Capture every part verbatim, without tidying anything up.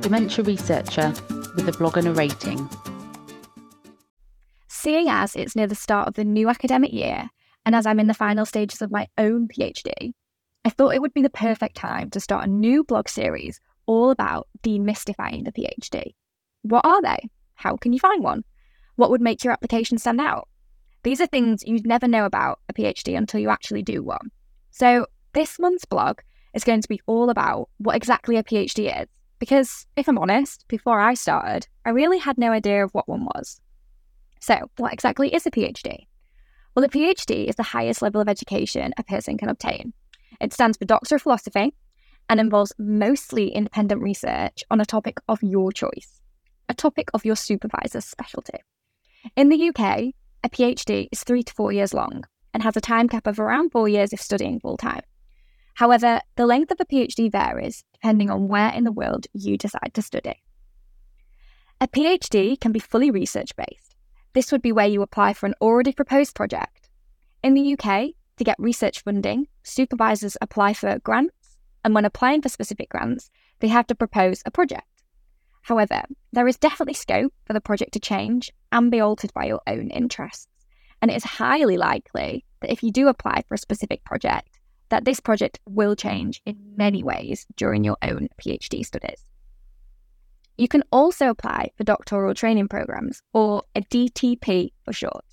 Dementia Researcher, with a blog and a rating. Seeing as it's near the start of the new academic year, and as I'm in the final stages of my own PhD, I thought it would be the perfect time to start a new blog series all about demystifying the PhD. What are they? How can you find one? What would make your application stand out? These are things you'd never know about a PhD until you actually do one. So this month's blog is going to be all about what exactly a PhD is, because if I'm honest, before I started, I really had no idea of what one was. So what exactly is a PhD? Well, a PhD is the highest level of education a person can obtain. It stands for Doctor of Philosophy and involves mostly independent research on a topic of your choice, a topic of your supervisor's specialty. In the U K, a PhD is three to four years long and has a time cap of around four years if studying full time. However, the length of a PhD varies depending on where in the world you decide to study. A PhD can be fully research-based. This would be where you apply for an already proposed project. In the U K, to get research funding, supervisors apply for grants, and when applying for specific grants, they have to propose a project. However, there is definitely scope for the project to change and be altered by your own interests, and it is highly likely that if you do apply for a specific project, that this project will change in many ways during your own PhD studies. You can also apply for Doctoral Training Programmes, or a D T P for short.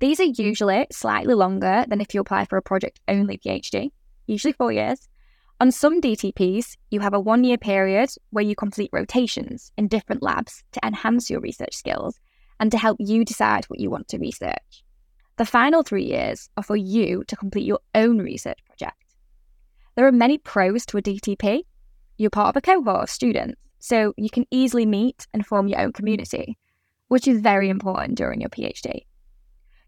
These are usually slightly longer than if you apply for a project-only PhD, usually four years. On some D T Ps, you have a one-year period where you complete rotations in different labs to enhance your research skills and to help you decide what you want to research. The final three years are for you to complete your own research project. There are many pros to a D T P. You're part of a cohort of students, so you can easily meet and form your own community, which is very important during your PhD.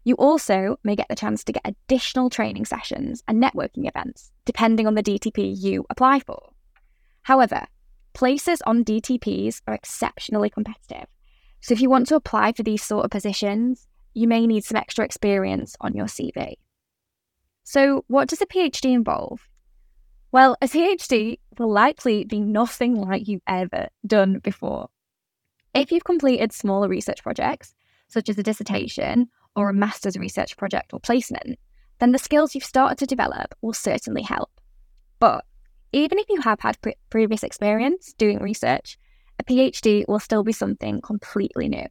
You also may get the chance to get additional training sessions and networking events, depending on the D T P you apply for. However, places on D T Ps are exceptionally competitive, so if you want to apply for these sort of positions, you may need some extra experience on your C V. So what does a PhD involve? Well, a PhD will likely be nothing like you've ever done before. If you've completed smaller research projects, such as a dissertation or a master's research project or placement, then the skills you've started to develop will certainly help. But even if you have had pre- previous experience doing research, a PhD will still be something completely new.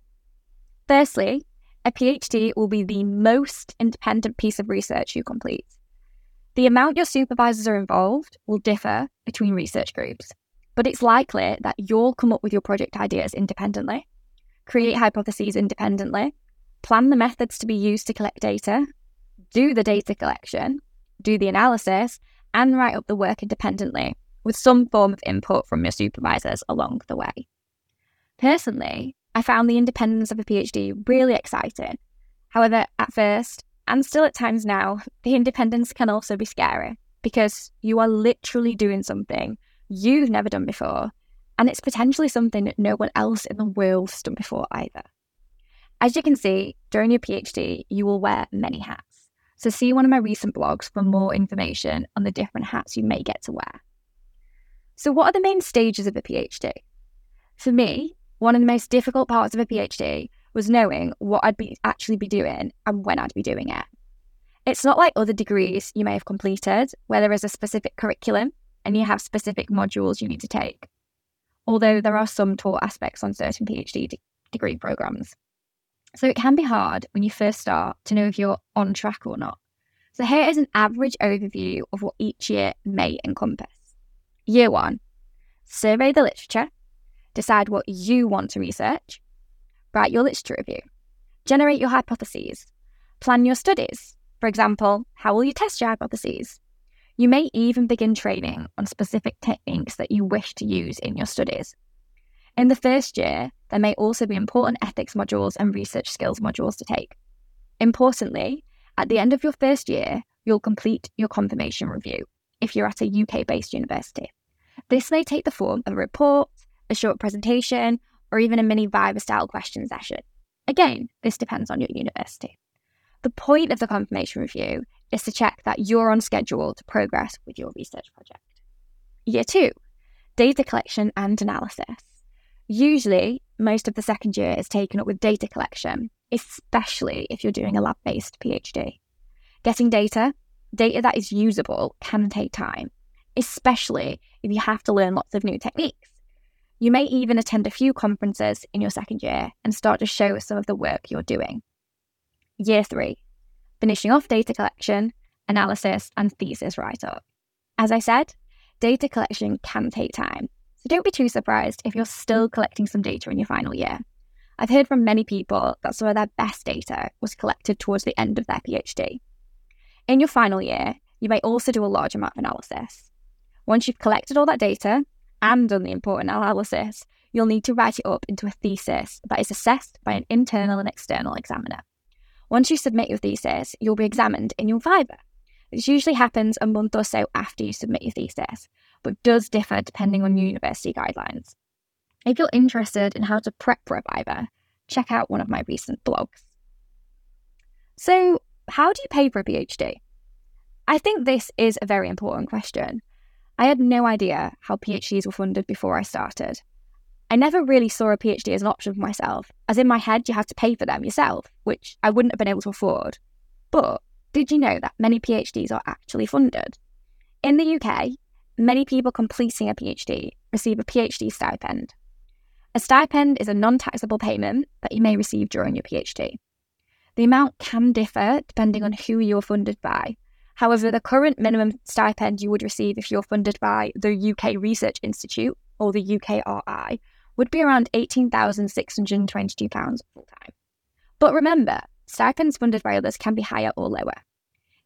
Firstly, a PhD will be the most independent piece of research you complete. The amount your supervisors are involved will differ between research groups, but it's likely that you'll come up with your project ideas independently, create hypotheses independently, plan the methods to be used to collect data, do the data collection, do the analysis, and write up the work independently, with some form of input from your supervisors along the way. Personally, I found the independence of a PhD really exciting. However, at first, and still at times now, the independence can also be scary because you are literally doing something you've never done before, and it's potentially something that no one else in the world's done before either. As you can see, during your PhD, you will wear many hats. So see one of my recent blogs for more information on the different hats you may get to wear. So what are the main stages of a PhD? For me, one of the most difficult parts of a PhD was knowing what I'd be actually be doing and when I'd be doing it. It's not like other degrees you may have completed, where there is a specific curriculum and you have specific modules you need to take, although there are some taught aspects on certain PhD de- degree programmes. So it can be hard when you first start to know if you're on track or not. So here is an average overview of what each year may encompass. Year one, survey the literature. Decide what you want to research, write your literature review, generate your hypotheses, plan your studies. For example, how will you test your hypotheses? You may even begin training on specific techniques that you wish to use in your studies. In the first year, there may also be important ethics modules and research skills modules to take. Importantly, at the end of your first year, you'll complete your confirmation review if you're at a U K-based university. This may take the form of a report, a short presentation, or even a mini Viva-style question session. Again, this depends on your university. The point of the confirmation review is to check that you're on schedule to progress with your research project. Year two, data collection and analysis. Usually, most of the second year is taken up with data collection, especially if you're doing a lab-based PhD. Getting data, data that is usable, can take time, especially if you have to learn lots of new techniques. You may even attend a few conferences in your second year and start to show some of the work you're doing. Year three, finishing off data collection, analysis, and thesis write-up. As I said, data collection can take time, so don't be too surprised if you're still collecting some data in your final year. I've heard from many people that some of their best data was collected towards the end of their PhD. In your final year, you may also do a large amount of analysis. Once you've collected all that data and done the important analysis, you'll need to write it up into a thesis that is assessed by an internal and external examiner. Once you submit your thesis, you'll be examined in your viva. This usually happens a month or so after you submit your thesis, but does differ depending on university guidelines. If you're interested in how to prep for a viva, check out one of my recent blogs. So, how do you pay for a PhD? I think this is a very important question. I had no idea how PhDs were funded before I started. I never really saw a PhD as an option for myself, as in my head you had to pay for them yourself, which I wouldn't have been able to afford. But did you know that many PhDs are actually funded? In the U K, many people completing a PhD receive a PhD stipend. A stipend is a non-taxable payment that you may receive during your PhD. The amount can differ depending on who you're funded by. However, the current minimum stipend you would receive if you're funded by the U K Research Institute, or the U K R I, would be around eighteen thousand six hundred twenty-two pounds full-time. But remember, stipends funded by others can be higher or lower.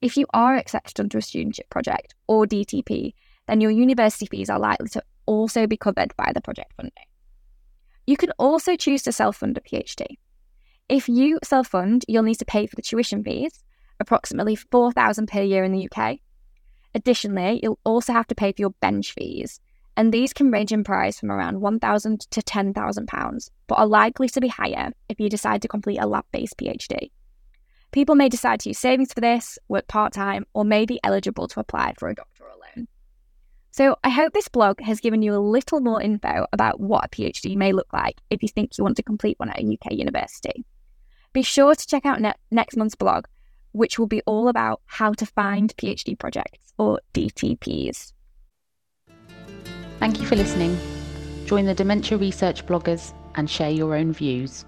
If you are accepted onto a studentship project, or D T P, then your university fees are likely to also be covered by the project funding. You can also choose to self-fund a PhD. If you self-fund, you'll need to pay for the tuition fees, approximately four thousand pounds per year in the U K. Additionally, you'll also have to pay for your bench fees, and these can range in price from around one thousand pounds to ten thousand pounds, but are likely to be higher if you decide to complete a lab-based PhD. People may decide to use savings for this, work part-time, or may be eligible to apply for a doctoral loan. So I hope this blog has given you a little more info about what a PhD may look like if you think you want to complete one at a U K university. Be sure to check out ne- next month's blog, which will be all about how to find PhD projects, or D T Ps. Thank you for listening. Join the Dementia Research bloggers and share your own views.